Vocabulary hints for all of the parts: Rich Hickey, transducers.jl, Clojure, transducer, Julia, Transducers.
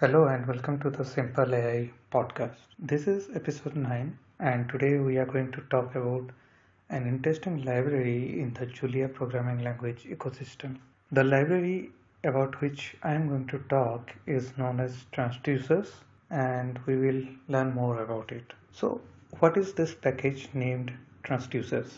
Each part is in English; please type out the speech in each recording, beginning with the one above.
Hello and welcome to the Simple AI podcast. This is episode 9 and today we are going to talk about an interesting library in the Julia programming language ecosystem. The library about which I am going to talk is known as Transducers and we will learn more about it. So what is this package named Transducers?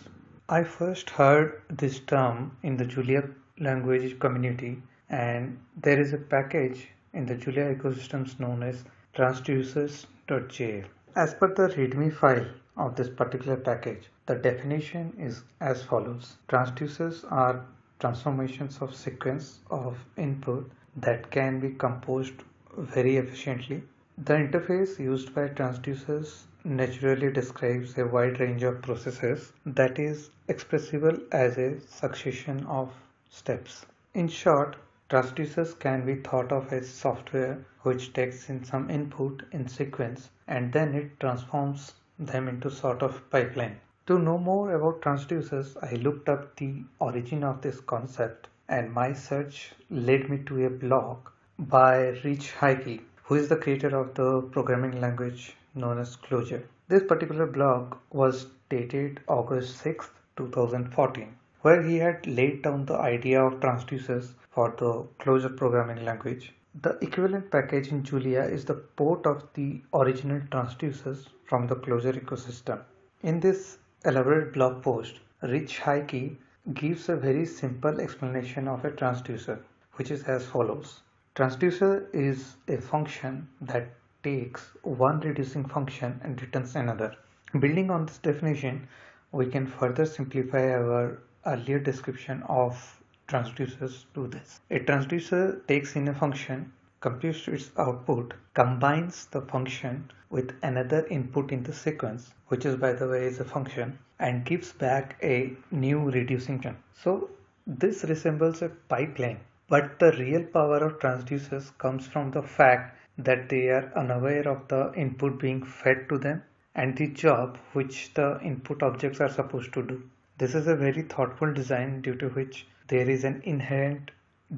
I first heard this term in the Julia language community and there is a package in the Julia ecosystems known as transducers.jl. As per the readme file of this particular package, the definition is as follows. Transducers are transformations of sequence of input that can be composed very efficiently. The interface used by transducers naturally describes a wide range of processes that is expressible as a succession of steps. In short, transducers can be thought of as software which takes in some input in sequence and then it transforms them into sort of pipeline. To know more about transducers, I looked up the origin of this concept and my search led me to a blog by Rich Hickey, who is the creator of the programming language known as Clojure. This particular blog was dated August 6, 2014. Where he had laid down the idea of transducers for the Clojure programming language. The equivalent package in Julia is the port of the original transducers from the Clojure ecosystem. In this elaborate blog post, Rich Hickey gives a very simple explanation of a transducer, which is as follows. Transducer is a function that takes one reducing function and returns another. Building on this definition, we can further simplify our earlier description of transducers to this. A transducer takes in a function, computes its output, combines the function with another input in the sequence, which is by the way is a function, and gives back a new reducing function. So this resembles a pipeline, but the real power of transducers comes from the fact that they are unaware of the input being fed to them and the job which the input objects are supposed to do. This is a very thoughtful design due to which there is an inherent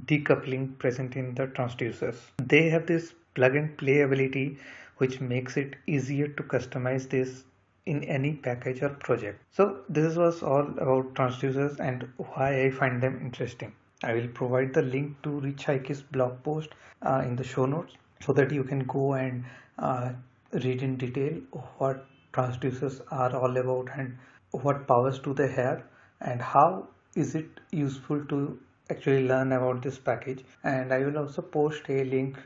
decoupling present in the transducers. They have this plug and play ability which makes it easier to customize this in any package or project. So this was all about transducers and why I find them interesting. I will provide the link to Rich Hickey's blog post in the show notes so that you can go and read in detail what transducers are all about and what powers do they have and how is it useful to actually learn about this package. And I will also post a link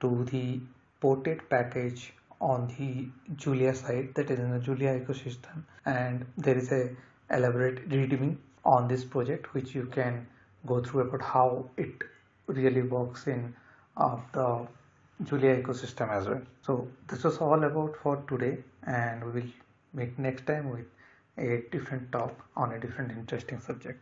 to the ported package on the Julia site, that is in the Julia ecosystem, and there is a elaborate readme on this project which you can go through about how it really works in the Julia ecosystem as well. So this was all about for today and we will meet next time with a different talk on a different interesting subject.